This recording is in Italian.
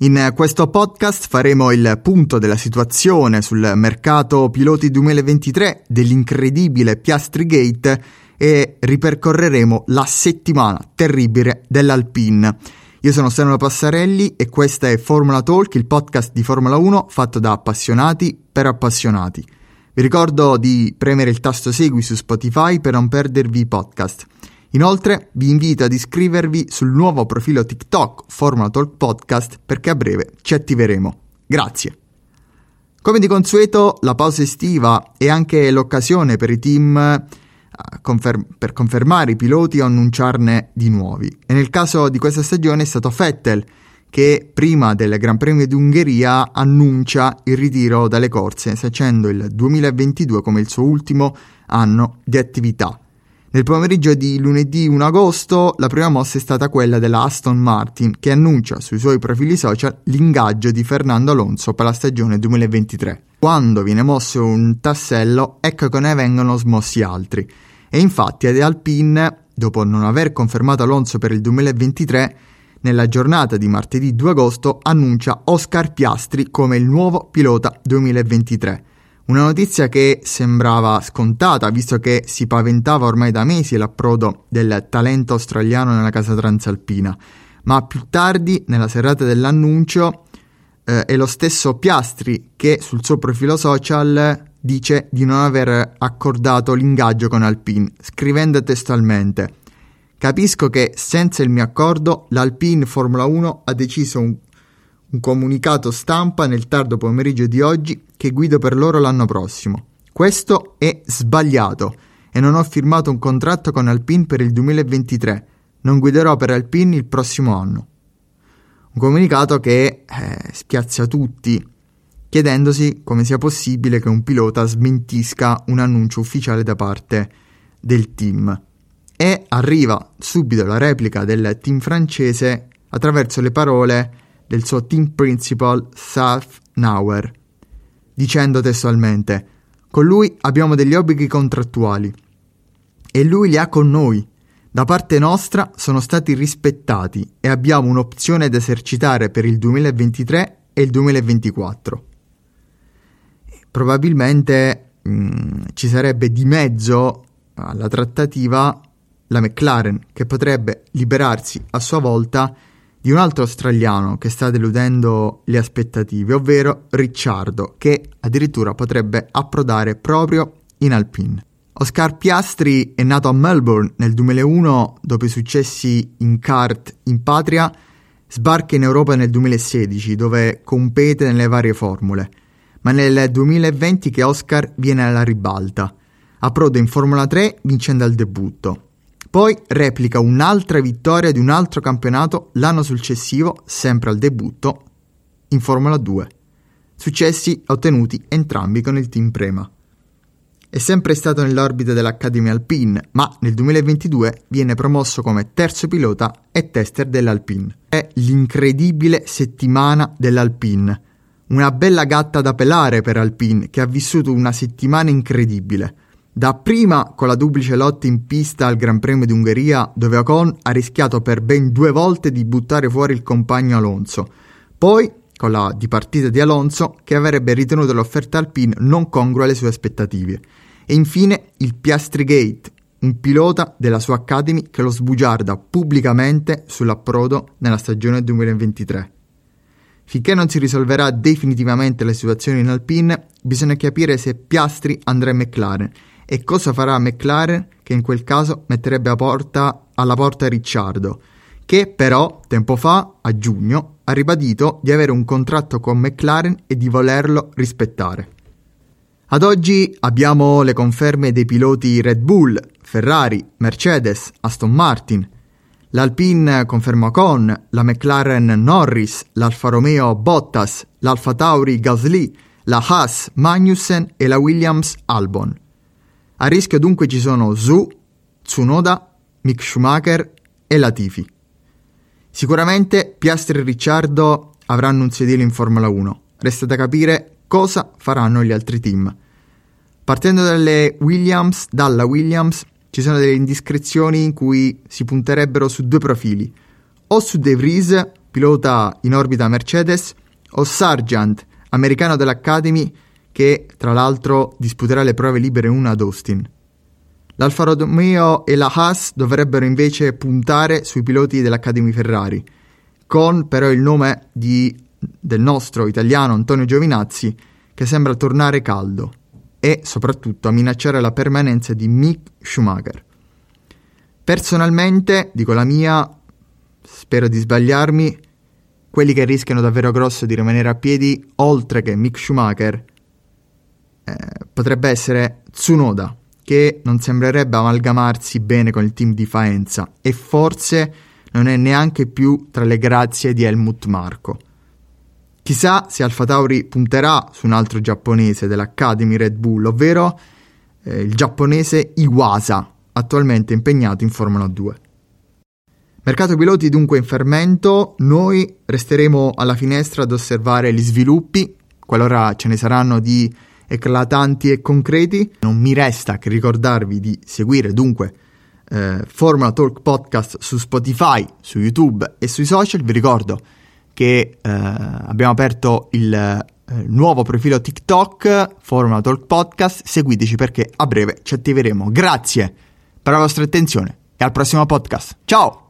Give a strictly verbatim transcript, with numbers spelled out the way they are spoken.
In questo podcast faremo il punto della situazione sul mercato piloti duemilaventitré, dell'incredibile PiastriGate, e ripercorreremo la settimana terribile dell'Alpine. Io sono Stefano Passarelli e questa è Formula Talk, il podcast di Formula uno fatto da appassionati per appassionati. Vi ricordo di premere il tasto segui su Spotify per non perdervi i podcast. Inoltre vi invito ad iscrivervi sul nuovo profilo TikTok Formula Talk Podcast, perché a breve ci attiveremo. Grazie. Come di consueto, la pausa estiva è anche l'occasione per i team confer- per confermare i piloti o annunciarne di nuovi. E nel caso di questa stagione è stato Vettel che prima del Gran Premio d'Ungheria annuncia il ritiro dalle corse, facendo il duemilaventidue come il suo ultimo anno di attività. Nel pomeriggio di lunedì primo agosto la prima mossa è stata quella della Aston Martin, che annuncia sui suoi profili social l'ingaggio di Fernando Alonso per la stagione duemilaventitré. Quando viene mosso un tassello, ecco che ne vengono smossi altri. E infatti ad Alpine, dopo non aver confermato Alonso per il duemilaventitré, nella giornata di martedì due agosto annuncia Oscar Piastri come il nuovo pilota duemilaventitré. Una notizia che sembrava scontata, visto che si paventava ormai da mesi l'approdo del talento australiano nella casa transalpina. Ma più tardi, nella serata dell'annuncio, eh, è lo stesso Piastri che sul suo profilo social dice di non aver accordato l'ingaggio con Alpine, scrivendo testualmente: «Capisco che senza il mio accordo l'Alpine Formula uno ha deciso un Un comunicato stampa nel tardo pomeriggio di oggi che guido per loro l'anno prossimo. Questo è sbagliato e non ho firmato un contratto con Alpine per il duemilaventitré. Non guiderò per Alpine il prossimo anno». Un comunicato che eh, spiazza tutti, chiedendosi come sia possibile che un pilota smentisca un annuncio ufficiale da parte del team. E arriva subito la replica del team francese attraverso le parole del suo team principal Szafnauer, dicendo testualmente: «Con lui abbiamo degli obblighi contrattuali e lui li ha con noi. Da parte nostra sono stati rispettati e abbiamo un'opzione da esercitare per il duemilaventitré e il duemilaventiquattro». Probabilmente mh, ci sarebbe di mezzo alla trattativa la McLaren, che potrebbe liberarsi a sua volta di un altro australiano che sta deludendo le aspettative, ovvero Ricciardo, che addirittura potrebbe approdare proprio in Alpine. Oscar Piastri è nato a Melbourne nel duemilauno, dopo i successi in kart in patria, sbarca in Europa nel duemilasedici, dove compete nelle varie formule. Ma nel duemilaventi che Oscar viene alla ribalta, approda in Formula tre vincendo al debutto. Poi replica un'altra vittoria di un altro campionato l'anno successivo, sempre al debutto, in Formula due. Successi ottenuti entrambi con il team Prema. È sempre stato nell'orbita dell'Accademia Alpine, ma nel duemilaventidue viene promosso come terzo pilota e tester dell'Alpine. È l'incredibile settimana dell'Alpine. Una bella gatta da pelare per Alpine, che ha vissuto una settimana incredibile. Dapprima con la duplice lotta in pista al Gran Premio d'Ungheria, dove Ocon ha rischiato per ben due volte di buttare fuori il compagno Alonso, poi con la dipartita di Alonso, che avrebbe ritenuto l'offerta Alpine non congrua alle sue aspettative, e infine il PiastriGate, un pilota della sua Academy che lo sbugiarda pubblicamente sull'approdo nella stagione duemilaventitré. Finché non si risolverà definitivamente la situazione in Alpine, bisogna capire se Piastri andrà in McLaren e cosa farà McLaren, che in quel caso metterebbe a porta, alla porta Ricciardo, che però tempo fa, a giugno, ha ribadito di avere un contratto con McLaren e di volerlo rispettare. Ad oggi abbiamo le conferme dei piloti Red Bull, Ferrari, Mercedes, Aston Martin. L'Alpine conferma Ocon, la McLaren Norris, l'Alfa Romeo Bottas, l'Alfa Tauri Gasly, la Haas Magnussen e la Williams Albon. A rischio dunque ci sono Zhu, Tsunoda, Mick Schumacher e Latifi. Sicuramente Piastri e Ricciardo avranno un sedile in Formula uno, resta da capire cosa faranno gli altri team. Partendo dalle Williams, dalla Williams, ci sono delle indiscrezioni in cui si punterebbero su due profili: o su De Vries, pilota in orbita Mercedes, o Sargent, americano dell'Academy, che tra l'altro disputerà le prove libere uno ad Austin. L'Alfa Romeo e la Haas dovrebbero invece puntare sui piloti dell'Academy Ferrari, con però il nome di, del nostro italiano Antonio Giovinazzi, che sembra tornare caldo, e soprattutto a minacciare la permanenza di Mick Schumacher. Personalmente, dico la mia, spero di sbagliarmi, quelli che rischiano davvero grosso di rimanere a piedi, oltre che Mick Schumacher, eh, potrebbe essere Tsunoda, che non sembrerebbe amalgamarsi bene con il team di Faenza e forse non è neanche più tra le grazie di Helmut Marko. Chissà se Alfa Tauri punterà su un altro giapponese dell'Academy Red Bull, ovvero eh, il giapponese Iwasa, attualmente impegnato in Formula due. Mercato piloti dunque in fermento, noi resteremo alla finestra ad osservare gli sviluppi, qualora ce ne saranno di eclatanti e concreti. Non mi resta che ricordarvi di seguire dunque eh, Formula Talk Podcast su Spotify, su YouTube e sui social. Vi ricordo che eh, abbiamo aperto il eh, nuovo profilo TikTok Formula Talk Podcast, seguiteci perché a breve ci attiveremo. Grazie per la vostra attenzione e al prossimo podcast, ciao!